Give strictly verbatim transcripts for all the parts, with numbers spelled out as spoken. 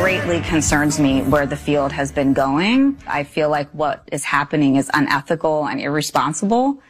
Greatly concerns me where the field has been going. I feel like what is happening is unethical and irresponsible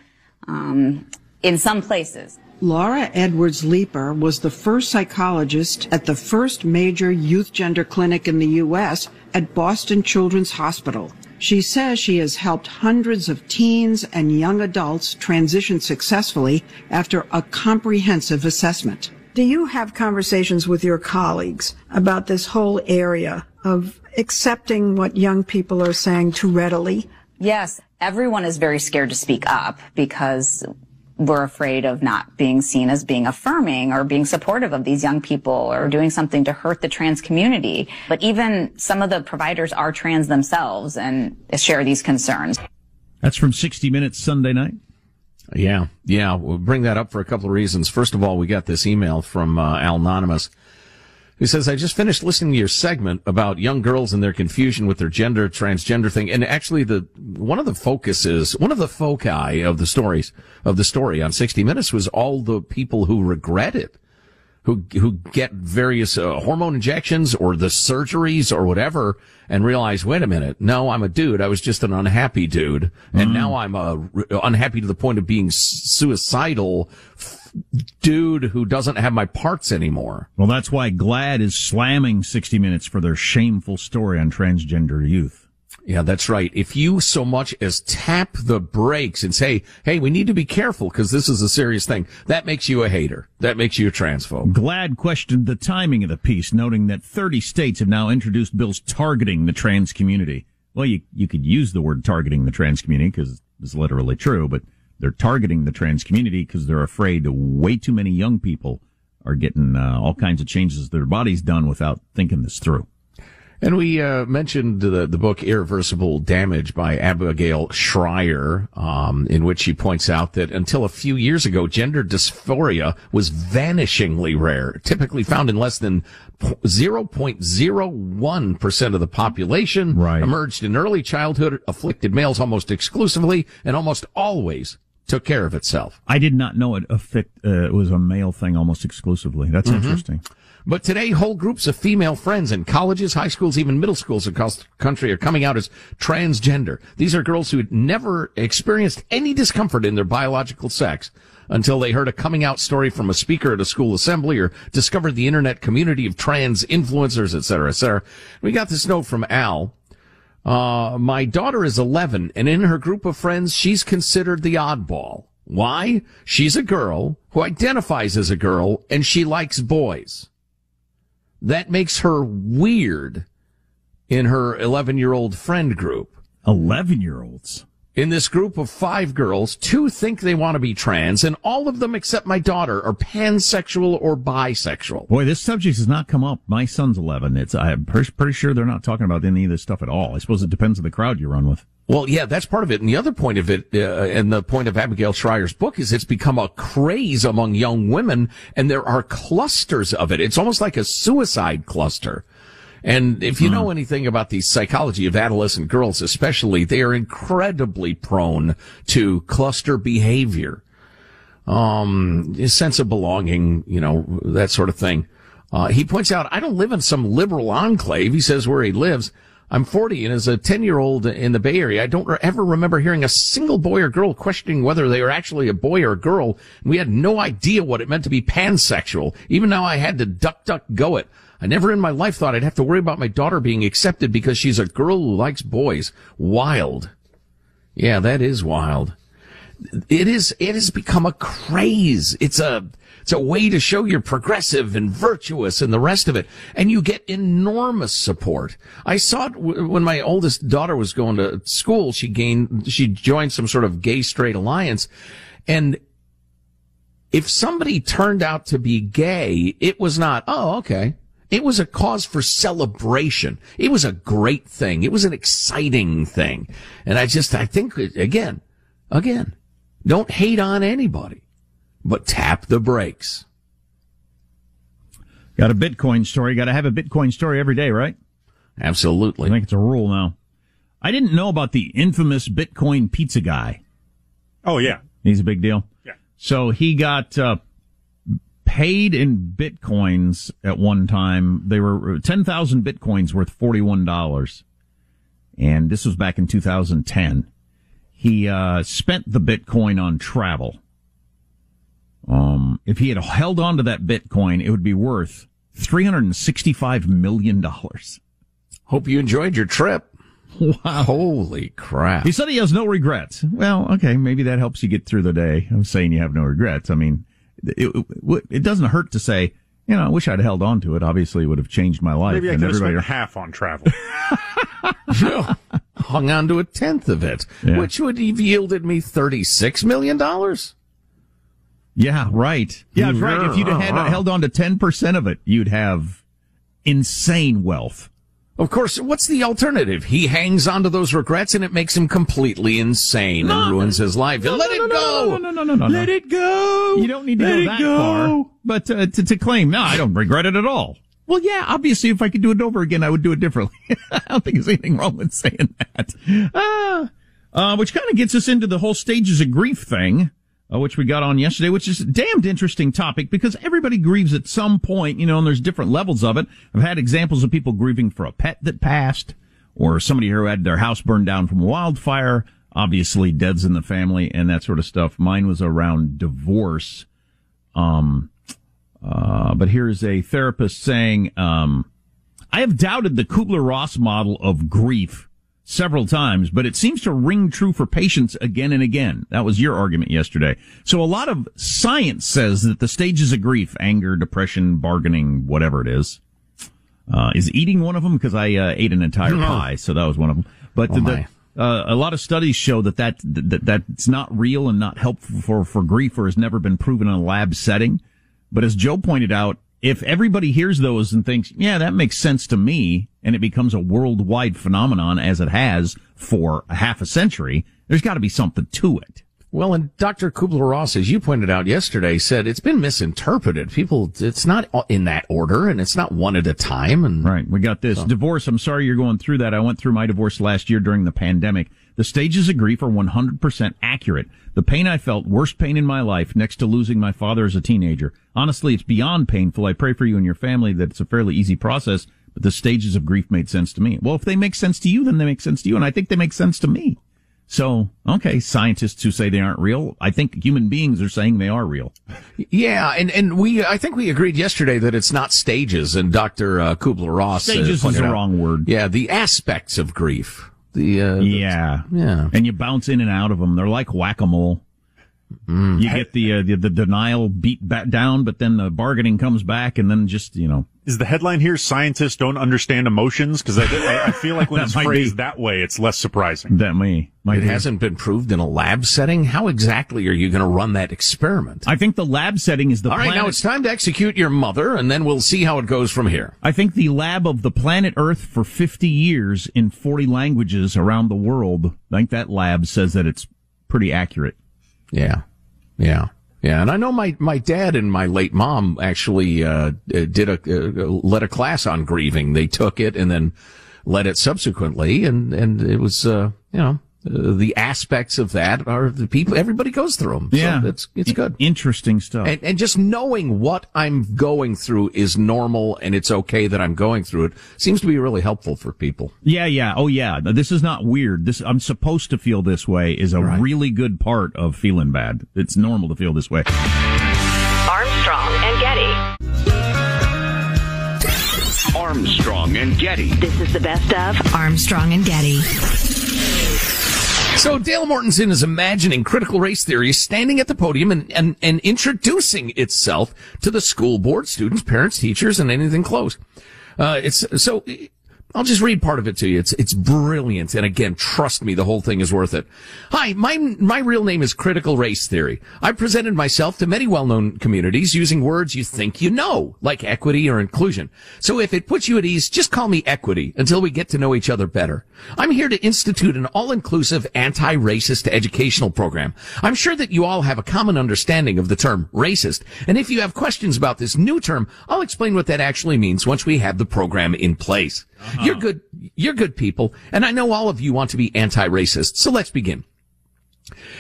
um, in some places. Laura Edwards-Leeper was the first psychologist at the first major youth gender clinic in the U S at Boston Children's Hospital. She says she has helped hundreds of teens and young adults transition successfully after a comprehensive assessment. Do you have conversations with your colleagues about this whole area of accepting what young people are saying too readily? Yes. Everyone is very scared to speak up because we're afraid of not being seen as being affirming or being supportive of these young people or doing something to hurt the trans community. But even some of the providers are trans themselves and share these concerns. That's from sixty minutes Sunday night. Yeah, yeah. We'll bring that up for a couple of reasons. First of all, we got this email from uh, Al Anonymous, who says, I just finished listening to your segment about young girls and their confusion with their gender, transgender thing. And actually, the one of the focuses, one of the foci of the stories of the story on sixty minutes was all the people who regret it, who who get various uh, hormone injections or the surgeries or whatever and realize, wait a minute, no, I'm a dude. I was just an unhappy dude. And mm-hmm. now I'm a, unhappy to the point of being suicidal f- dude who doesn't have my parts anymore. Well, that's why GLAAD is slamming sixty minutes for their shameful story on transgender youth. Yeah, that's right. If you so much as tap the brakes and say, hey, we need to be careful because this is a serious thing, that makes you a hater. That makes you a transphobe. GLAAD questioned the timing of the piece, noting that thirty states have now introduced bills targeting the trans community. Well, you, you could use the word targeting the trans community because it's literally true, but they're targeting the trans community because they're afraid way too many young people are getting uh, all kinds of changes to their bodies done without thinking this through. And we uh, mentioned the, the book Irreversible Damage by Abigail Schreier, um, in which she points out that until a few years ago, gender dysphoria was vanishingly rare, typically found in less than zero point zero one percent of the population, right. Emerged in early childhood, afflicted males almost exclusively, and almost always took care of itself. I did not know it, affect, uh, it was a male thing almost exclusively. That's mm-hmm. interesting. But today, whole groups of female friends in colleges, high schools, even middle schools across the country are coming out as transgender. These are girls who had never experienced any discomfort in their biological sex until they heard a coming-out story from a speaker at a school assembly or discovered the internet community of trans influencers, et cetera, et cetera. We got this note from Al. Uh, my daughter is eleven, and in her group of friends, she's considered the oddball. Why? She's a girl who identifies as a girl, and she likes boys. That makes her weird in her eleven-year-old friend group. eleven-year-olds? In this group of five girls, two think they want to be trans, and all of them except my daughter are pansexual or bisexual. Boy, this subject has not come up. My son's eleven. It's I'm pretty sure they're not talking about any of this stuff at all. I suppose it depends on the crowd you run with. Well, yeah, that's part of it. And the other point of it, uh, and the point of Abigail Schreier's book is it's become a craze among young women, and there are clusters of it. It's almost like a suicide cluster. And if you know anything about the psychology of adolescent girls, especially, they are incredibly prone to cluster behavior, um, a sense of belonging, you know, that sort of thing. Uh, he points out, I don't live in some liberal enclave. He says where he lives. I'm forty, and as a ten-year-old in the Bay Area, I don't ever remember hearing a single boy or girl questioning whether they were actually a boy or a girl. We had no idea what it meant to be pansexual. Even now, I had to duck, duck, go it. I never in my life thought I'd have to worry about my daughter being accepted because she's a girl who likes boys. Wild. Yeah, that is wild. It is, it has become a craze. It's a, it's a way to show you're progressive and virtuous and the rest of it. And you get enormous support. I saw it w- when my oldest daughter was going to school. She gained, she joined some sort of gay straight alliance. And if somebody turned out to be gay, it was not, oh, okay. It was a cause for celebration. It was a great thing. It was an exciting thing. And I just, I think, again, again, Don't hate on anybody, but tap the brakes. Got a Bitcoin story. Got to have a Bitcoin story every day, right? Absolutely. I think it's a rule now. I didn't know about the infamous Bitcoin pizza guy. Oh, yeah. He's a big deal. Yeah. So he got uh, paid in Bitcoins at one time. They were ten thousand Bitcoins worth forty-one dollars. And this was back in two thousand ten. He uh, spent the Bitcoin on travel. Um, if he had held on to that Bitcoin, it would be worth three hundred sixty-five million dollars. Hope you enjoyed your trip. Wow. Holy crap. He said he has no regrets. Well, okay, maybe that helps you get through the day. I'm saying you have no regrets. I mean, it, it, it doesn't hurt to say, you know, I wish I'd held on to it. Obviously, it would have changed my life. Maybe I could have spent half on travel. Sure. Hung on to a tenth of it, yeah. Which would have yielded me thirty-six million dollars. Yeah, right. Yeah, that's right. If you'd had uh-huh. held on to ten percent of it, you'd have insane wealth. Of course, what's the alternative? He hangs on to those regrets, and it makes him completely insane no. and ruins his life. No, Let no, it no, go. No, no, no, no, no, no. Let it go. You don't need to Let go that go. far. But uh, to, to claim, no, I don't regret it at all. Well, yeah, obviously, if I could do it over again, I would do it differently. I don't think there's anything wrong with saying that. Uh, uh, which kind of gets us into the whole stages of grief thing, uh, which we got on yesterday, which is a damned interesting topic because everybody grieves at some point, you know, and there's different levels of it. I've had examples of people grieving for a pet that passed or somebody who had their house burned down from a wildfire, obviously deaths in the family and that sort of stuff. Mine was around divorce. Um... Uh, but here's a therapist saying, um, I have doubted the Kubler-Ross model of grief several times, but it seems to ring true for patients again and again. That was your argument yesterday. So a lot of science says that the stages of grief, anger, depression, bargaining, whatever it is, uh, is eating one of them because I uh, ate an entire no. pie, so that was one of them. But oh the, uh, a lot of studies show that, that, that that's not real and not helpful for, for grief or has never been proven in a lab setting. But as Joe pointed out, if everybody hears those and thinks, yeah, that makes sense to me, and it becomes a worldwide phenomenon as it has for a half a century, there's got to be something to it. Well, and Doctor Kubler-Ross, as you pointed out yesterday, said it's been misinterpreted. People, it's not in that order, and it's not one at a time. And right, we got this. So. Divorce, I'm sorry you're going through that. I went through my divorce last year during the pandemic. The stages of grief are one hundred percent accurate. The pain I felt, worst pain in my life, next to losing my father as a teenager. Honestly, it's beyond painful. I pray for you and your family that it's a fairly easy process, but the stages of grief made sense to me. Well, if they make sense to you, then they make sense to you, and I think they make sense to me. So, okay, scientists who say they aren't real, I think human beings are saying they are real. Yeah, and, and we, I think we agreed yesterday that it's not stages, and Doctor Uh, Kubler-Ross Stages is the wrong word. Yeah, the aspects of grief. The, uh, yeah, the, yeah, and you bounce in and out of them. They're like whack-a-mole. Mm. You get the, uh, the the denial beat back down, but then the bargaining comes back, and then just you know. Is the headline here? Scientists don't understand emotions because I, I, I feel like when it's phrased be. that way, it's less surprising. That may might it be. hasn't been proved in a lab setting. How exactly are you going to run that experiment? I think the lab setting is the. All planet. right, now it's time to execute your mother, and then we'll see how it goes from here. I think the lab of the planet Earth for fifty years in forty languages around the world. I think that lab says that it's pretty accurate. Yeah, yeah, yeah. And I know my, my dad and my late mom actually uh, did a uh, led a class on grieving. They took it and then led it subsequently, and and it was uh, you know uh, the aspects of that are the people. Everybody goes through them. Yeah, so it's it's good, interesting stuff. And, and just knowing what I'm going through is normal, and it's okay that I'm going through it seems to be really helpful for people. Yeah, yeah, oh yeah. This is not weird. This I'm supposed to feel this way is a right. really good part of feeling bad. It's normal to feel this way. Armstrong and Getty. Armstrong and Getty. This is the best of Armstrong and Getty. So Dale Mortensen is imagining critical race theory standing at the podium and, and, and introducing itself to the school board, students, parents, teachers, and anything close. Uh, it's, so I'll just read part of it to you. It's, it's brilliant. And again, trust me, the whole thing is worth it. Hi, my, my real name is critical race theory. I've presented myself to many well-known communities using words you think you know, like equity or inclusion. So if it puts you at ease, just call me equity until we get to know each other better. I'm here to institute an all-inclusive anti-racist educational program. I'm sure that you all have a common understanding of the term racist, and if you have questions about this new term, I'll explain what that actually means once we have the program in place. Uh-huh. You're good, you're good people, and I know all of you want to be anti-racist, so let's begin.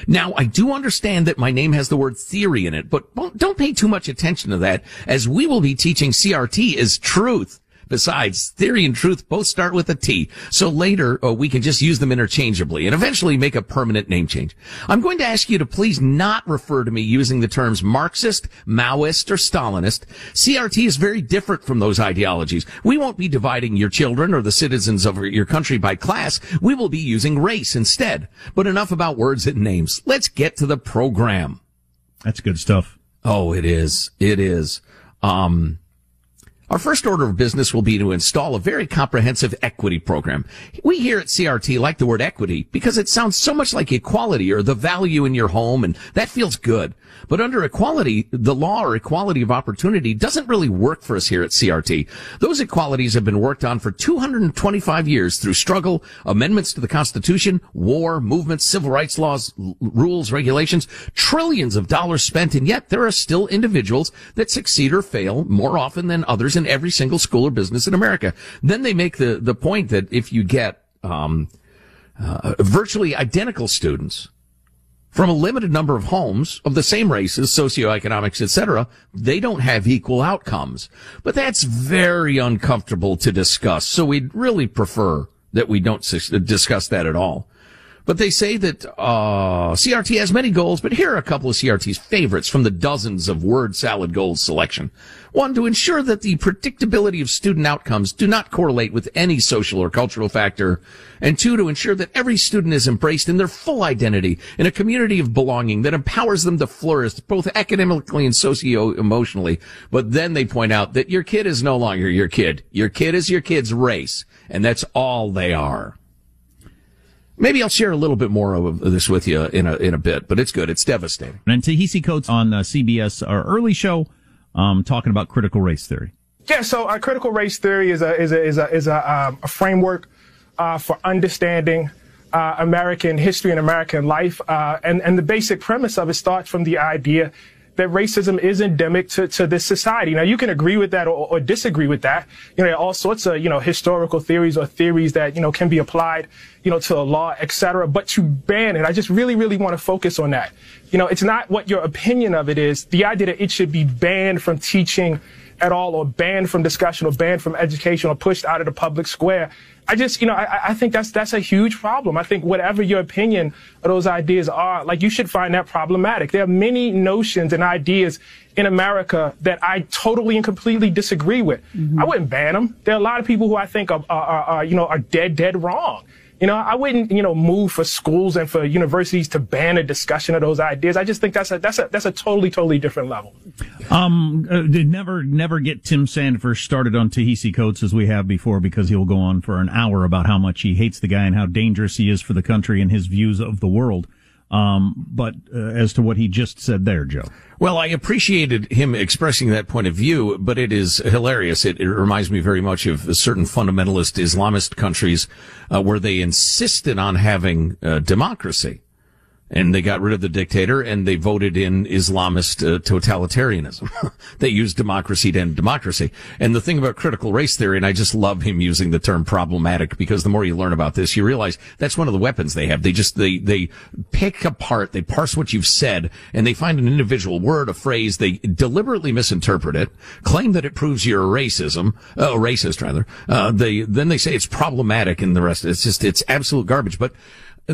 Now, I do understand that my name has the word theory in it, but don't pay too much attention to that, as we will be teaching C R T as truth. Besides, theory and truth both start with a T, so later oh, we can just use them interchangeably and eventually make a permanent name change. I'm going to ask you to please not refer to me using the terms Marxist, Maoist, or Stalinist. C R T is very different from those ideologies. We won't be dividing your children or the citizens of your country by class. We will be using race instead. But enough about words and names. Let's get to the program. That's good stuff. Oh, it is. It is. Um... Our first order of business will be to install a very comprehensive equity program. We here at C R T like the word equity because it sounds so much like equality or the value in your home, and that feels good. But under equality, the law or equality of opportunity doesn't really work for us here at C R T. Those equalities have been worked on for two hundred twenty-five years through struggle, amendments to the Constitution, war, movements, civil rights laws, l- rules, regulations, trillions of dollars spent, and yet there are still individuals that succeed or fail more often than others in every single school or business in America. Then they make the, the point that if you get um, uh, virtually identical students from a limited number of homes of the same races, socioeconomics, et cetera, they don't have equal outcomes. But that's very uncomfortable to discuss, so we'd really prefer that we don't discuss that at all. But they say that uh C R T has many goals, but here are a couple of C R T's favorites from the dozens of word salad goals selection. One, to ensure that the predictability of student outcomes do not correlate with any social or cultural factor. And two, to ensure that every student is embraced in their full identity in a community of belonging that empowers them to flourish both academically and socio-emotionally. But then they point out that your kid is no longer your kid. Your kid is your kid's race, and that's all they are. Maybe I'll share a little bit more of this with you in a in a bit, but it's good. It's devastating. And Tahisi Coates on uh, C B S, our early show, um, talking about critical race theory. Yeah, so uh, critical race theory is a is a is a is a, um, a framework uh, for understanding uh, American history and American life, uh, and and the basic premise of it starts from the idea that racism is endemic to, to this society. Now, you can agree with that or, or disagree with that. You know, there are all sorts of, you know, historical theories or theories that, you know, can be applied, you know, to the law, et cetera. But to ban it, I just really, really want to focus on that. You know, it's not what your opinion of it is. The idea that it should be banned from teaching at all or banned from discussion or banned from education or pushed out of the public square. I just, you know, I, I think that's that's a huge problem. I think whatever your opinion of those ideas are, like, you should find that problematic. There are many notions and ideas in America that I totally and completely disagree with. Mm-hmm. I wouldn't ban them. There are a lot of people who I think are, are, are, are, you know, are dead, dead wrong. You know, I wouldn't, you know, move for schools and for universities to ban a discussion of those ideas. I just think that's a that's a that's a totally, totally different level. Um, uh, never, never get Tim Sandford started on Tahisi Coates as we have before, because he'll go on for an hour about how much he hates the guy and how dangerous he is for the country and his views of the world. Um, but uh, as to what he just said there, Joe. Well, I appreciated him expressing that point of view, but it is hilarious. It, it reminds me very much of certain fundamentalist Islamist countries uh, where they insisted on having uh, democracy, and they got rid of the dictator, and they voted in Islamist uh, totalitarianism. They used democracy to end democracy. And the thing about critical race theory, and I just love him using the term problematic, because the more you learn about this, you realize that's one of the weapons they have. They just, they, they pick apart, they parse what you've said, and they find an individual word, a phrase, they deliberately misinterpret it, claim that it proves you're a racism, uh, racist rather, uh, they, then they say it's problematic and the rest. It's just, it's absolute garbage. But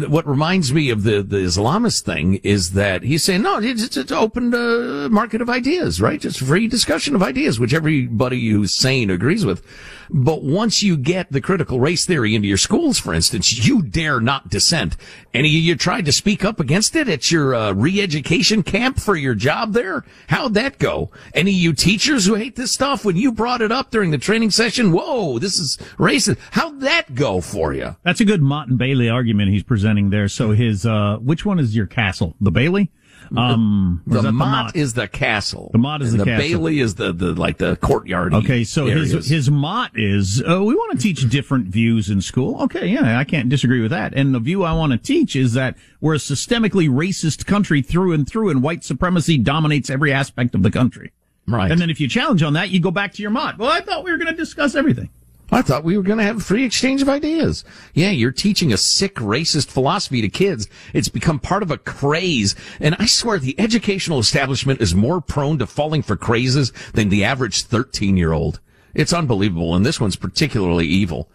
what reminds me of the, the Islamist thing is that he's saying, no, it's an open uh, market of ideas, right? It's free discussion of ideas, which everybody who's sane agrees with. But once you get the critical race theory into your schools, for instance, you dare not dissent. And you, you tried to speak up against it at your uh, re-education camp for your job there. How'd that go? Any of you teachers who hate this stuff, when you brought it up during the training session, whoa, this is racist. How'd that go for you? That's a good Mott and Bailey argument he's presenting there. So his uh which one is your castle, the Bailey? Um, the, the Mott is the castle. The Mott is and the, the castle. The Bailey is the, the like the courtyard. Okay, so areas. his his Mott is uh, we want to teach different views in school. Okay, yeah, I can't disagree with that. And the view I want to teach is that we're a systemically racist country through and through, and white supremacy dominates every aspect of the country. Right. And then if you challenge on that, you go back to your Mott. Well, I thought we were going to discuss everything. I thought we were going to have a free exchange of ideas. Yeah, you're teaching a sick, racist philosophy to kids. It's become part of a craze. And I swear the educational establishment is more prone to falling for crazes than the average thirteen-year-old. It's unbelievable, and this one's particularly evil.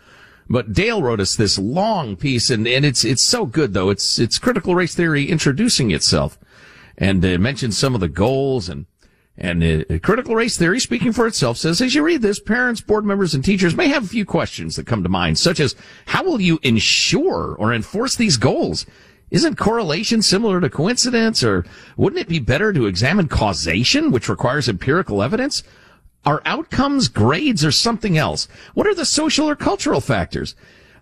But Dale wrote us this long piece, and, and it's it's so good, though. It's, it's critical race theory introducing itself. And it uh, mentions some of the goals and... And uh, critical race theory, speaking for itself, says, as you read this, parents, board members, and teachers may have a few questions that come to mind, such as, how will you ensure or enforce these goals? Isn't correlation similar to coincidence? Or wouldn't it be better to examine causation, which requires empirical evidence? Are outcomes grades or something else? What are the social or cultural factors?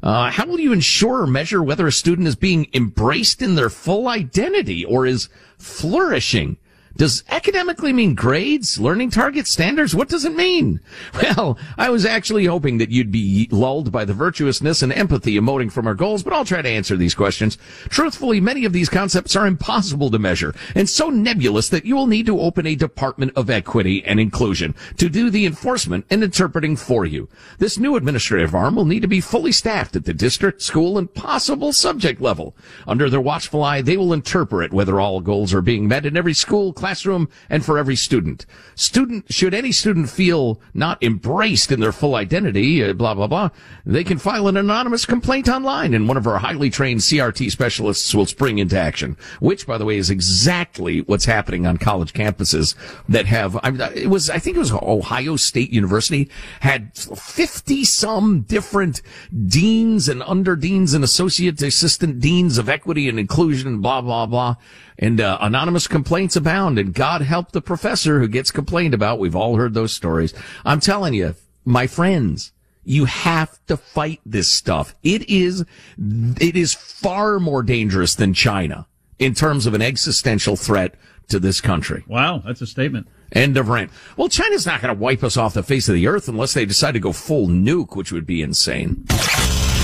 Uh, how will you ensure or measure whether a student is being embraced in their full identity or is flourishing? Does academically mean grades, learning targets, standards? What does it mean? Well, I was actually hoping that you'd be lulled by the virtuousness and empathy emoting from our goals, but I'll try to answer these questions. Truthfully, many of these concepts are impossible to measure and so nebulous that you will need to open a Department of Equity and Inclusion to do the enforcement and interpreting for you. This new administrative arm will need to be fully staffed at the district, school, and possible subject level. Under their watchful eye, they will interpret whether all goals are being met in every school, classroom, and for every student. Student, should any student feel not embraced in their full identity, uh, blah, blah, blah, they can file an anonymous complaint online, and one of our highly trained C R T specialists will spring into action, which, by the way, is exactly what's happening on college campuses that have, I, it was, I think it was Ohio State University, had fifty-some different deans and underdeans and associate assistant deans of equity and inclusion, blah, blah, blah. And uh, anonymous complaints abound, and God help the professor who gets complained about. We've all heard those stories. I'm telling you, my friends, you have to fight this stuff. It is, it is far more dangerous than China in terms of an existential threat to this country. Wow, that's a statement. End of rant. Well, China's not going to wipe us off the face of the earth unless they decide to go full nuke, which would be insane.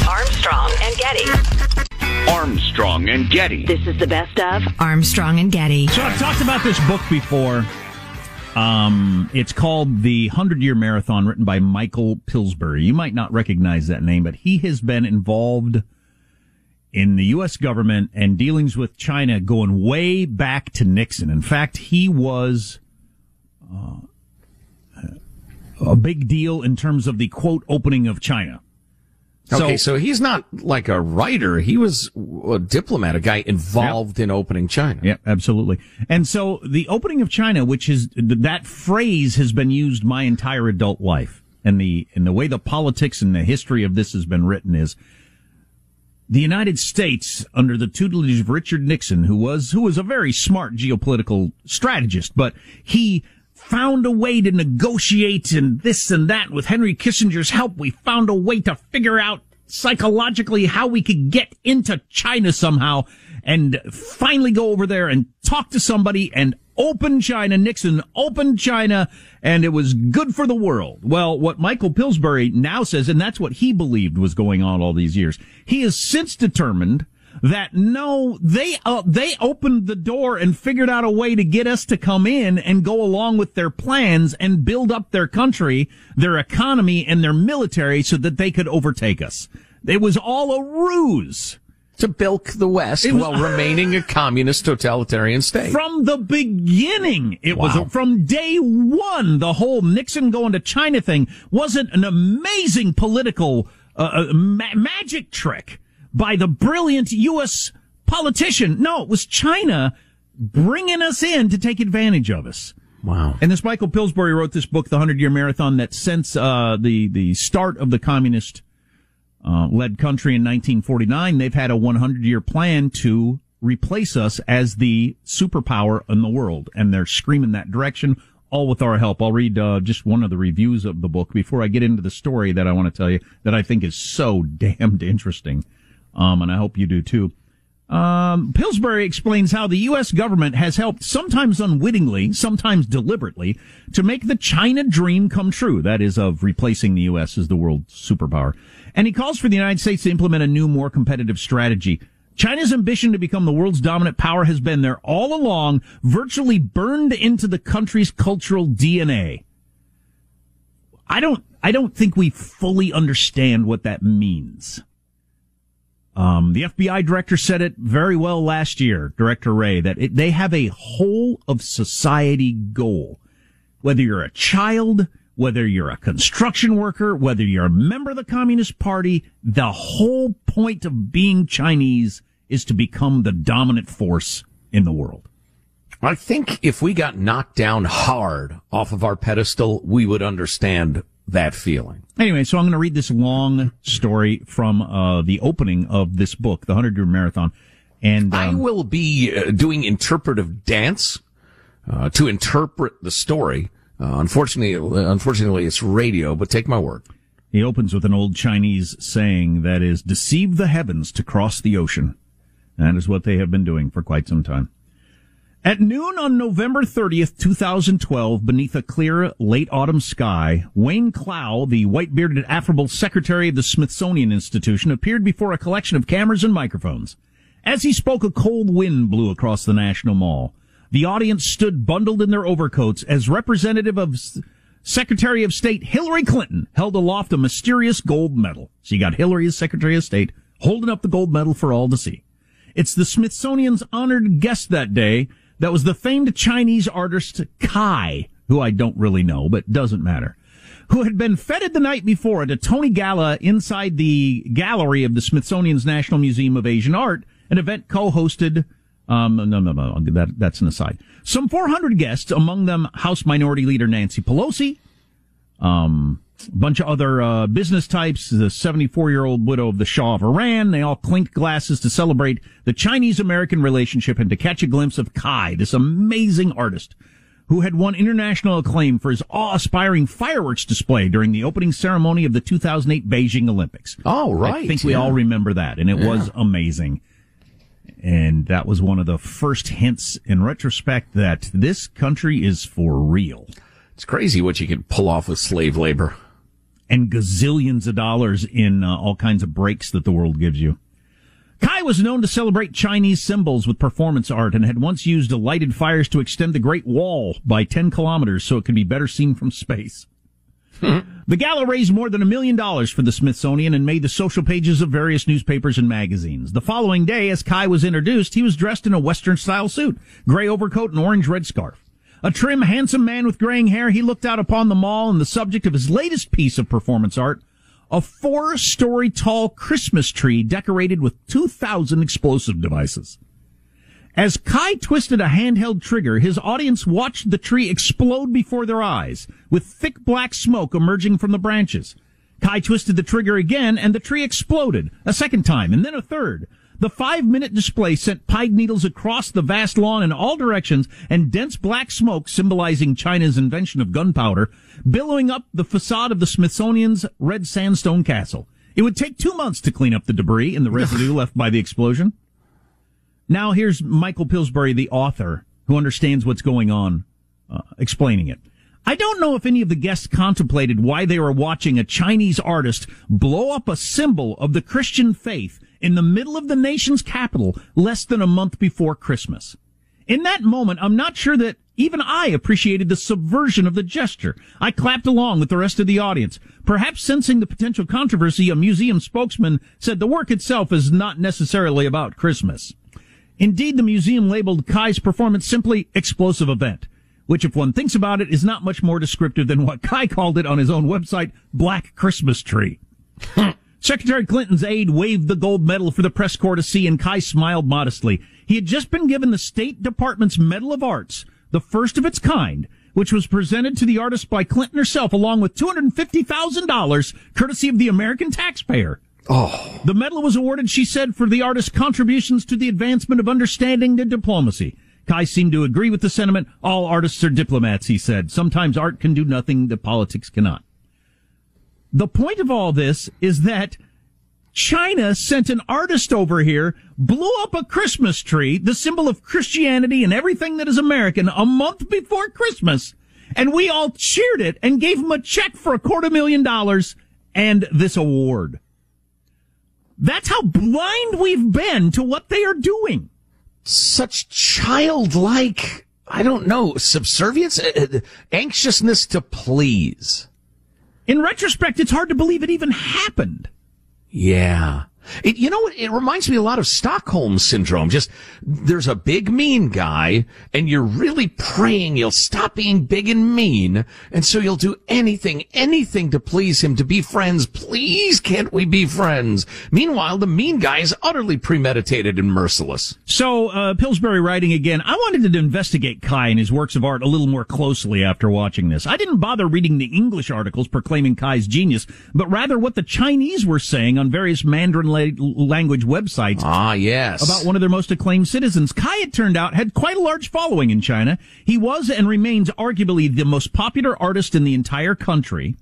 Armstrong and Getty. Armstrong and Getty. This is the best of Armstrong and Getty. So I've talked about this book before. Um, it's called The hundred-Year Marathon, written by Michael Pillsbury. You might not recognize that name, but he has been involved in the U S government and dealings with China going way back to Nixon. In fact, he was uh, a big deal in terms of the, quote, opening of China. So, okay, so he's not like a writer. He was a diplomat, a guy involved yeah. in opening China. Yeah, absolutely. And so the opening of China, which is, that phrase has been used my entire adult life. And the, and the way the politics and the history of this has been written is the United States, under the tutelage of Richard Nixon, who was, who was a very smart geopolitical strategist, but he found a way to negotiate and this and that. With Henry Kissinger's help, we found a way to figure out psychologically how we could get into China somehow and finally go over there and talk to somebody and open China. Nixon opened China, and it was good for the world. Well, what Michael Pillsbury now says, and that's what he believed was going on all these years, he has since determined that no, they uh, they opened the door and figured out a way to get us to come in and go along with their plans and build up their country, their economy, and their military so that they could overtake us. It was all a ruse. To bilk the West was, while remaining a communist totalitarian state. From the beginning, it wow. was a, from day one, the whole Nixon going to China thing wasn't an amazing political uh, ma- magic trick by the brilliant U S politician. No, it was China bringing us in to take advantage of us. Wow. And this Michael Pillsbury wrote this book, The hundred-Year Marathon, that since uh, the, the start of the communist-led uh, country in nineteen forty-nine, they've had a hundred-year plan to replace us as the superpower in the world. And they're screaming that direction, all with our help. I'll read uh, just one of the reviews of the book before I get into the story that I want to tell you that I think is so damned interesting. Um, and I hope you do too. Um, Pillsbury explains how the U S government has helped, sometimes unwittingly, sometimes deliberately, to make the China dream come true. That is, of replacing the U S as the world superpower. And he calls for the United States to implement a new, more competitive strategy. China's ambition to become the world's dominant power has been there all along, virtually burned into the country's cultural D N A. I don't, I don't think we fully understand what that means. Um, the F B I director said it very well last year, Director Wray, that it, they have a whole of society goal. Whether you're a child, whether you're a construction worker, whether you're a member of the Communist Party, the whole point of being Chinese is to become the dominant force in the world. I think if we got knocked down hard off of our pedestal, we would understand that feeling. Anyway, so I'm going to read this long story from uh, the opening of this book, The hundred-Year Marathon. And um, I will be uh, doing interpretive dance uh, to interpret the story. Uh, unfortunately, unfortunately, it's radio, but take my word. He opens with an old Chinese saying that is, deceive the heavens to cross the ocean. That is what they have been doing for quite some time. At noon on November thirtieth, two thousand twelve, beneath a clear late autumn sky, Wayne Clough, the white-bearded affable secretary of the Smithsonian Institution, appeared before a collection of cameras and microphones. As he spoke, a cold wind blew across the National Mall. The audience stood bundled in their overcoats as representative of Secretary of State Hillary Clinton held aloft a mysterious gold medal. So you got Hillary as Secretary of State holding up the gold medal for all to see. It's the Smithsonian's honored guest that day. That was the famed Chinese artist Kai, who I don't really know, but doesn't matter, who had been feted the night before at a Tony Gala inside the gallery of the Smithsonian's National Museum of Asian Art, an event co-hosted, um, no, no, no, that, that's an aside. Some four hundred guests, among them House Minority Leader Nancy Pelosi, um, a bunch of other uh, business types, the seventy-four-year-old widow of the Shah of Iran. They all clinked glasses to celebrate the Chinese-American relationship and to catch a glimpse of Kai, this amazing artist who had won international acclaim for his awe-inspiring fireworks display during the opening ceremony of the two thousand eight Beijing Olympics. Oh, right. I think we yeah. all remember that, and it yeah. was amazing. And that was one of the first hints in retrospect that this country is for real. It's crazy what you can pull off with slave labor. And gazillions of dollars in uh, all kinds of breaks that the world gives you. Kai was known to celebrate Chinese symbols with performance art and had once used lighted fires to extend the Great Wall by ten kilometers so it could be better seen from space. The gala raised more than a million dollars for the Smithsonian and made the social pages of various newspapers and magazines. The following day, as Kai was introduced, he was dressed in a Western-style suit, gray overcoat and orange-red scarf. A trim, handsome man with graying hair, he looked out upon the mall and the subject of his latest piece of performance art, a four-story tall Christmas tree decorated with two thousand explosive devices. As Kai twisted a handheld trigger, his audience watched the tree explode before their eyes, with thick black smoke emerging from the branches. Kai twisted the trigger again, and the tree exploded, a second time, and then a third. The five-minute display sent pine needles across the vast lawn in all directions, and dense black smoke, symbolizing China's invention of gunpowder, billowing up the facade of the Smithsonian's red sandstone castle. It would take two months to clean up the debris and the residue left by the explosion. Now here's Michael Pillsbury, the author, who understands what's going on, uh, explaining it. I don't know if any of the guests contemplated why they were watching a Chinese artist blow up a symbol of the Christian faith in the middle of the nation's capital less than a month before Christmas. In that moment, I'm not sure that even I appreciated the subversion of the gesture. I clapped along with the rest of the audience. Perhaps sensing the potential controversy, a museum spokesman said the work itself is not necessarily about Christmas. Indeed, the museum labeled Kai's performance simply explosive event, which, if one thinks about it, is not much more descriptive than what Kai called it on his own website, Black Christmas Tree. Secretary Clinton's aide waved the gold medal for the press corps to see, and Kai smiled modestly. He had just been given the State Department's Medal of Arts, the first of its kind, which was presented to the artist by Clinton herself, along with two hundred fifty thousand dollars, courtesy of the American taxpayer. Oh. The medal was awarded, she said, for the artist's contributions to the advancement of understanding and diplomacy. Kai seemed to agree with the sentiment, all artists are diplomats, he said. Sometimes art can do nothing that politics cannot. The point of all this is that China sent an artist over here, blew up a Christmas tree, the symbol of Christianity and everything that is American, a month before Christmas, and we all cheered it and gave him a check for a quarter million dollars and this award. That's how blind we've been to what they are doing. Such childlike, I don't know, subservience, uh, anxiousness to please. In retrospect, it's hard to believe it even happened. Yeah. It, you know, it reminds me a lot of Stockholm Syndrome. Just, there's a big, mean guy, and you're really praying he'll stop being big and mean, and so you'll do anything, anything to please him, to be friends. Please, can't we be friends? Meanwhile, the mean guy is utterly premeditated and merciless. So, uh, Pillsbury writing again, I wanted to investigate Kai and his works of art a little more closely after watching this. I didn't bother reading the English articles proclaiming Kai's genius, but rather what the Chinese were saying on various Mandarin language websites. Ah, yes. About one of their most acclaimed citizens. Kai, it turned out, had quite a large following in China. He was and remains arguably the most popular artist in the entire country.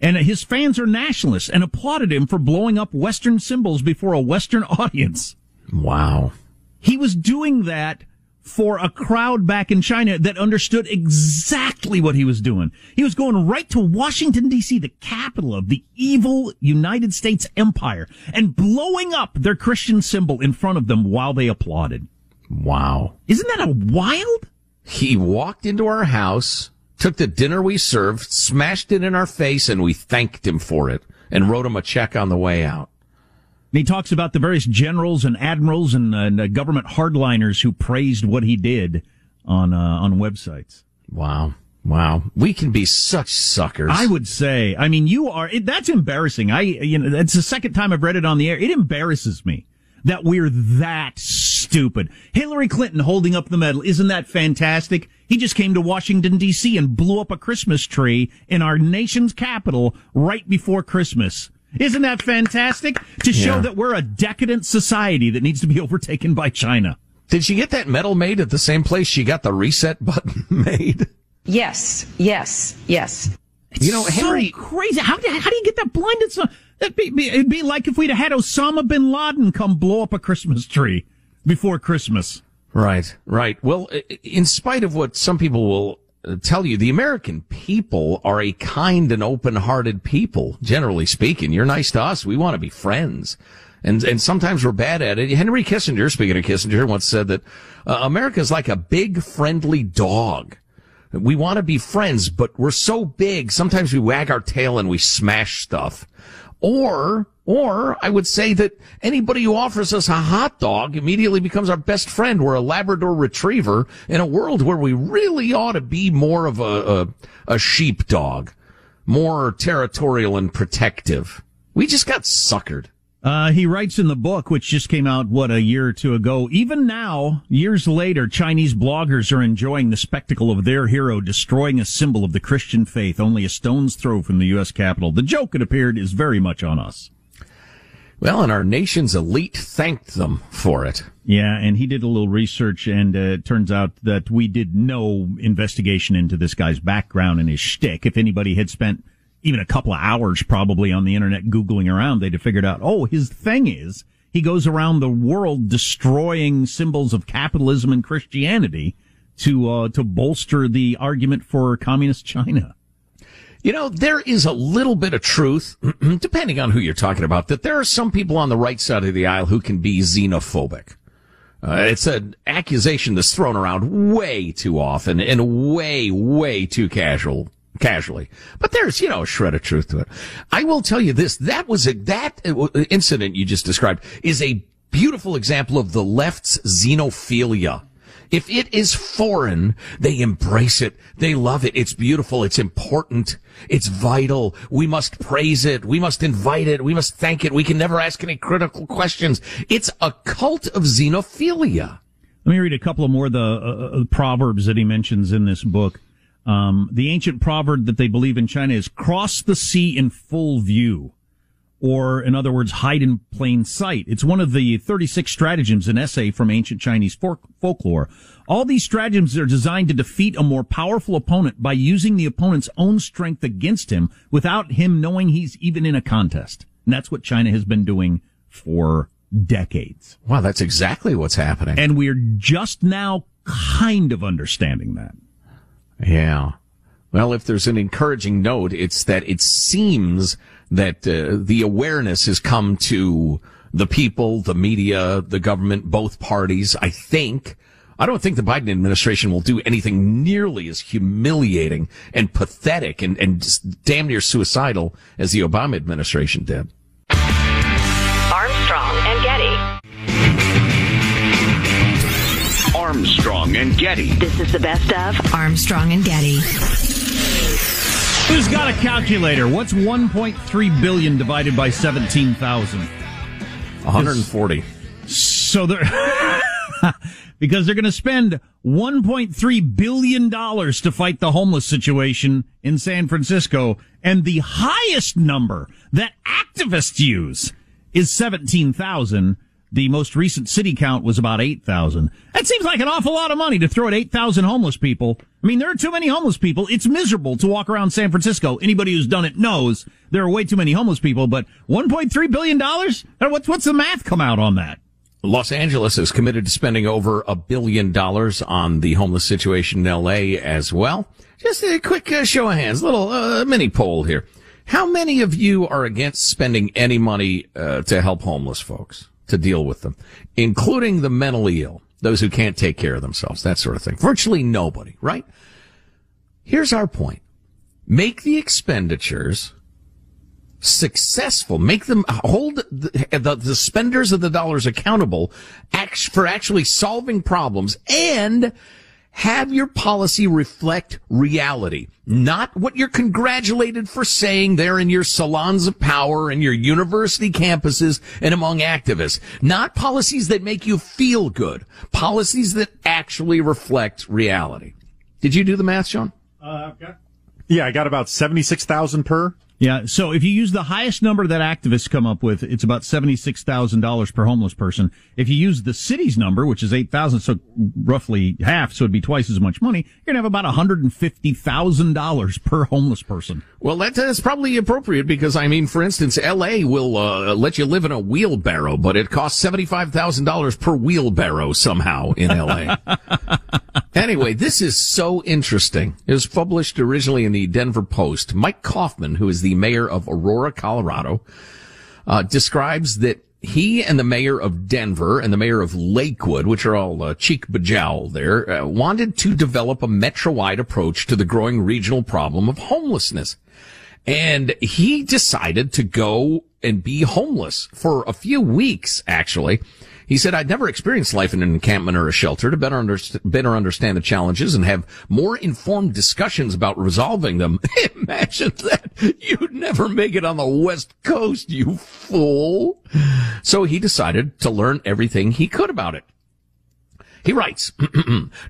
And his fans are nationalists and applauded him for blowing up Western symbols before a Western audience. Wow. He was doing that for a crowd back in China that understood exactly what he was doing. He was going right to Washington, D C, the capital of the evil United States empire, and blowing up their Christian symbol in front of them while they applauded. Wow. Isn't that a wild? He walked into our house, took the dinner we served, smashed it in our face, and we thanked him for it and wrote him a check on the way out. And he talks about the various generals and admirals and, uh, and uh, government hardliners who praised what he did on uh, on websites. Wow. Wow. We can be such suckers. I would say. I mean, you are. It, that's embarrassing. I, you know, that's the second time I've read it on the air. It embarrasses me that we're that stupid. Hillary Clinton holding up the medal. Isn't that fantastic? He just came to Washington, D C and blew up a Christmas tree in our nation's capital right before Christmas. Isn't that fantastic? To show yeah. that we're a decadent society that needs to be overtaken by China. Did she get that medal made at the same place she got the reset button made? Yes, yes, yes. It's you know, so Henry, crazy. How do, how do you get that blinded? So, that'd be, be, it'd be like if we'd had Osama bin Laden come blow up a Christmas tree before Christmas. Right, right. Well, in spite of what some people will tell you, the American people are a kind and open-hearted people, generally speaking. You're nice to us. We want to be friends. And and sometimes we're bad at it. Henry Kissinger, speaking of Kissinger, once said that uh, America is like a big, friendly dog. We want to be friends, but we're so big, sometimes we wag our tail and we smash stuff. Or, or I would say that anybody who offers us a hot dog immediately becomes our best friend. We're a Labrador retriever in a world where we really ought to be more of a, a, a sheepdog, more territorial and protective. We just got suckered. Uh, he writes in the book, which just came out, what, a year or two ago, even now, years later, Chinese bloggers are enjoying the spectacle of their hero destroying a symbol of the Christian faith only a stone's throw from the U S Capitol. The joke, it appeared, is very much on us. Well, and our nation's elite thanked them for it. Yeah, and he did a little research, and uh, it turns out that we did no investigation into this guy's background and his shtick. If anybody had spent even a couple of hours probably on the internet Googling around, they'd have figured out, oh, his thing is he goes around the world destroying symbols of capitalism and Christianity to uh, to bolster the argument for communist China. You know, there is a little bit of truth, depending on who you're talking about, that there are some people on the right side of the aisle who can be xenophobic. Uh, it's an accusation that's thrown around way too often and way, way too casual. Casually. But there's, you know, a shred of truth to it. I will tell you this. That was a, that incident you just described is a beautiful example of the left's xenophilia. If it is foreign, they embrace it. They love it. It's beautiful. It's important. It's vital. We must praise it. We must invite it. We must thank it. We can never ask any critical questions. It's a cult of xenophilia. Let me read a couple of more of the uh, proverbs that he mentions in this book. Um, the ancient proverb that they believe in China is cross the sea in full view, or in other words, hide in plain sight. It's one of the thirty-six stratagems, an essay from ancient Chinese folk- folklore. All these stratagems are designed to defeat a more powerful opponent by using the opponent's own strength against him without him knowing he's even in a contest. And that's what China has been doing for decades. Wow, that's exactly what's happening. And we're just now kind of understanding that. Yeah. Well, if there's an encouraging note, it's that it seems that uh, the awareness has come to the people, the media, the government, both parties, I think. I don't think the Biden administration will do anything nearly as humiliating and pathetic and, and damn near suicidal as the Obama administration did. Armstrong and Getty. Armstrong and Getty. This is the best of Armstrong and Getty. Who's got a calculator? What's one point three billion divided by seventeen thousand? one hundred forty. So there... Because they're going to spend one point three billion dollars to fight the homeless situation in San Francisco. And the highest number that activists use is seventeen thousand. The most recent city count was about eight thousand. That seems like an awful lot of money to throw at eight thousand homeless people. I mean, there are too many homeless people. It's miserable to walk around San Francisco. Anybody who's done it knows there are way too many homeless people. But one point three billion dollars? What's, what's the math come out on that? Los Angeles is committed to spending over a billion dollars on the homeless situation in L A as well. Just a quick uh, show of hands, little uh, mini poll here. How many of you are against spending any money uh, to help homeless folks, to deal with them, including the mentally ill, those who can't take care of themselves, that sort of thing? Virtually nobody, right? Here's our point. Make the expenditures successful, make them hold the, the, the spenders of the dollars accountable act, for actually solving problems, and have your policy reflect reality, not what you're congratulated for saying there in your salons of power and your university campuses and among activists. Not policies that make you feel good, policies that actually reflect reality. Did you do the math, Sean? Uh, okay. Yeah, I got about seventy-six thousand per. Yeah, so if you use the highest number that activists come up with, it's about seventy-six thousand dollars per homeless person. If you use the city's number, which is eight thousand, so roughly half, so it'd be twice as much money, you're going to have about one hundred fifty thousand dollars per homeless person. Well, that is probably appropriate because, I mean, for instance, L A will uh, let you live in a wheelbarrow, but it costs seventy-five thousand dollars per wheelbarrow somehow in L A Anyway, this is so interesting. It was published originally in the Denver Post. Mike Kaufman, who is the mayor of Aurora, Colorado, uh, describes that he and the mayor of Denver and the mayor of Lakewood, which are all uh, cheek bejowl there, uh, wanted to develop a metro-wide approach to the growing regional problem of homelessness. And he decided to go and be homeless for a few weeks, actually. He said, I'd never experienced life in an encampment or a shelter to better, under- better understand the challenges and have more informed discussions about resolving them. Imagine that. You'd never make it on the West Coast, you fool. So he decided to learn everything he could about it. He writes,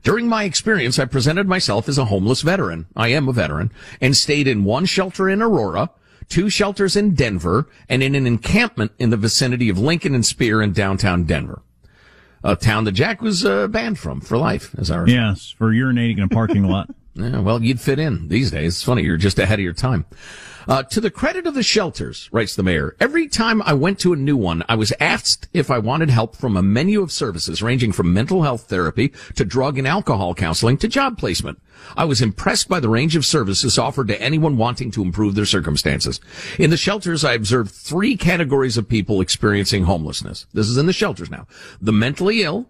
during my experience, I presented myself as a homeless veteran. I am a veteran and stayed in one shelter in Aurora, two shelters in Denver, and in an encampment in the vicinity of Lincoln and Spear in downtown Denver, a town that Jack was uh, banned from for life, as I remember. Yes, for urinating in a parking lot. Yeah, well, you'd fit in these days. It's funny, you're just ahead of your time. Uh, to the credit of the shelters, writes the mayor, every time I went to a new one, I was asked if I wanted help from a menu of services ranging from mental health therapy to drug and alcohol counseling to job placement. I was impressed by the range of services offered to anyone wanting to improve their circumstances. In the shelters, I observed three categories of people experiencing homelessness. This is in the shelters now. The mentally ill,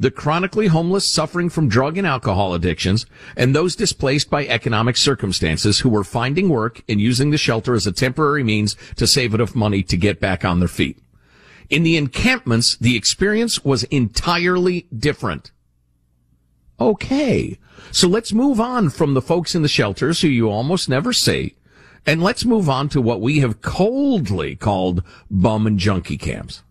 the chronically homeless suffering from drug and alcohol addictions, and those displaced by economic circumstances who were finding work and using the shelter as a temporary means to save enough money to get back on their feet. In the encampments, the experience was entirely different. Okay, so let's move on from the folks in the shelters who you almost never see, and let's move on to what we have coldly called bum and junkie camps.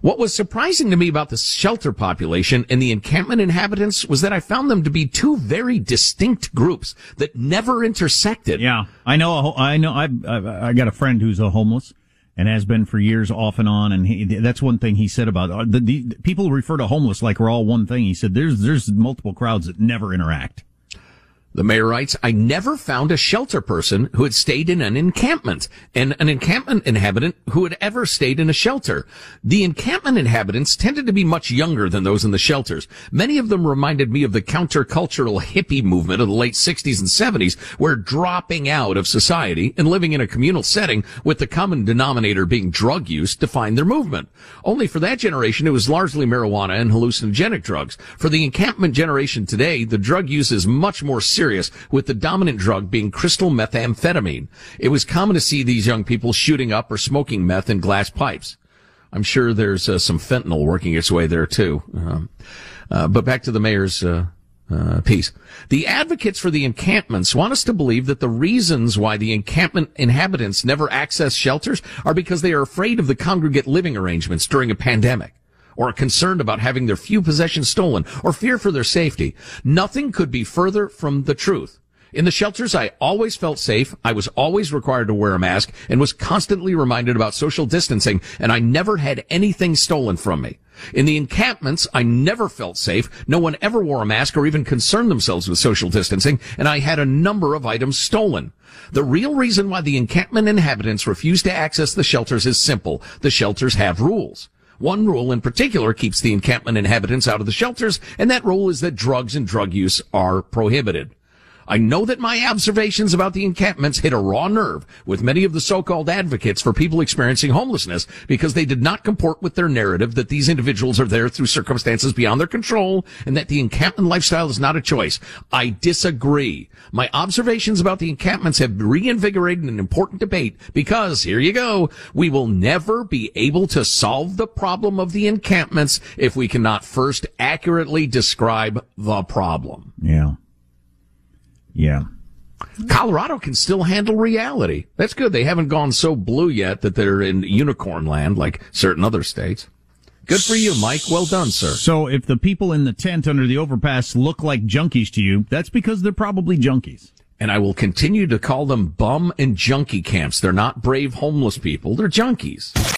What was surprising to me about the shelter population and the encampment inhabitants was that I found them to be two very distinct groups that never intersected. Yeah, I know. I know. I've, I've I got a friend who's a homeless and has been for years off and on. And he, that's one thing he said about the, the people refer to homeless like we're all one thing. He said there's there's multiple crowds that never interact. The mayor writes, I never found a shelter person who had stayed in an encampment and an encampment inhabitant who had ever stayed in a shelter. The encampment inhabitants tended to be much younger than those in the shelters. Many of them reminded me of the countercultural hippie movement of the late sixties and seventies, where dropping out of society and living in a communal setting with the common denominator being drug use defined their movement. Only for that generation, it was largely marijuana and hallucinogenic drugs. For the encampment generation today, the drug use is much more serious. Serious, with the dominant drug being crystal methamphetamine. It was common to see these young people shooting up or smoking meth in glass pipes. I'm sure there's uh, some fentanyl working its way there, too. Um, uh, but back to the mayor's uh, uh, piece. The advocates for the encampments want us to believe that the reasons why the encampment inhabitants never access shelters are because they are afraid of the congregate living arrangements during a pandemic, or are concerned about having their few possessions stolen, or fear for their safety. Nothing could be further from the truth. In the shelters, I always felt safe, I was always required to wear a mask, and was constantly reminded about social distancing, and I never had anything stolen from me. In the encampments, I never felt safe, no one ever wore a mask or even concerned themselves with social distancing, and I had a number of items stolen. The real reason why the encampment inhabitants refuse to access the shelters is simple. The shelters have rules. One rule in particular keeps the encampment inhabitants out of the shelters, and that rule is that drugs and drug use are prohibited. I know that my observations about the encampments hit a raw nerve with many of the so-called advocates for people experiencing homelessness because they did not comport with their narrative that these individuals are there through circumstances beyond their control and that the encampment lifestyle is not a choice. I disagree. My observations about the encampments have reinvigorated an important debate because, here you go, we will never be able to solve the problem of the encampments if we cannot first accurately describe the problem. Yeah. Yeah. Colorado can still handle reality. That's good. They haven't gone so blue yet that they're in unicorn land like certain other states. Good for you, Mike. Well done, sir. So if the people in the tent under the overpass look like junkies to you, that's because they're probably junkies. And I will continue to call them bum and junkie camps. They're not brave homeless people. They're junkies.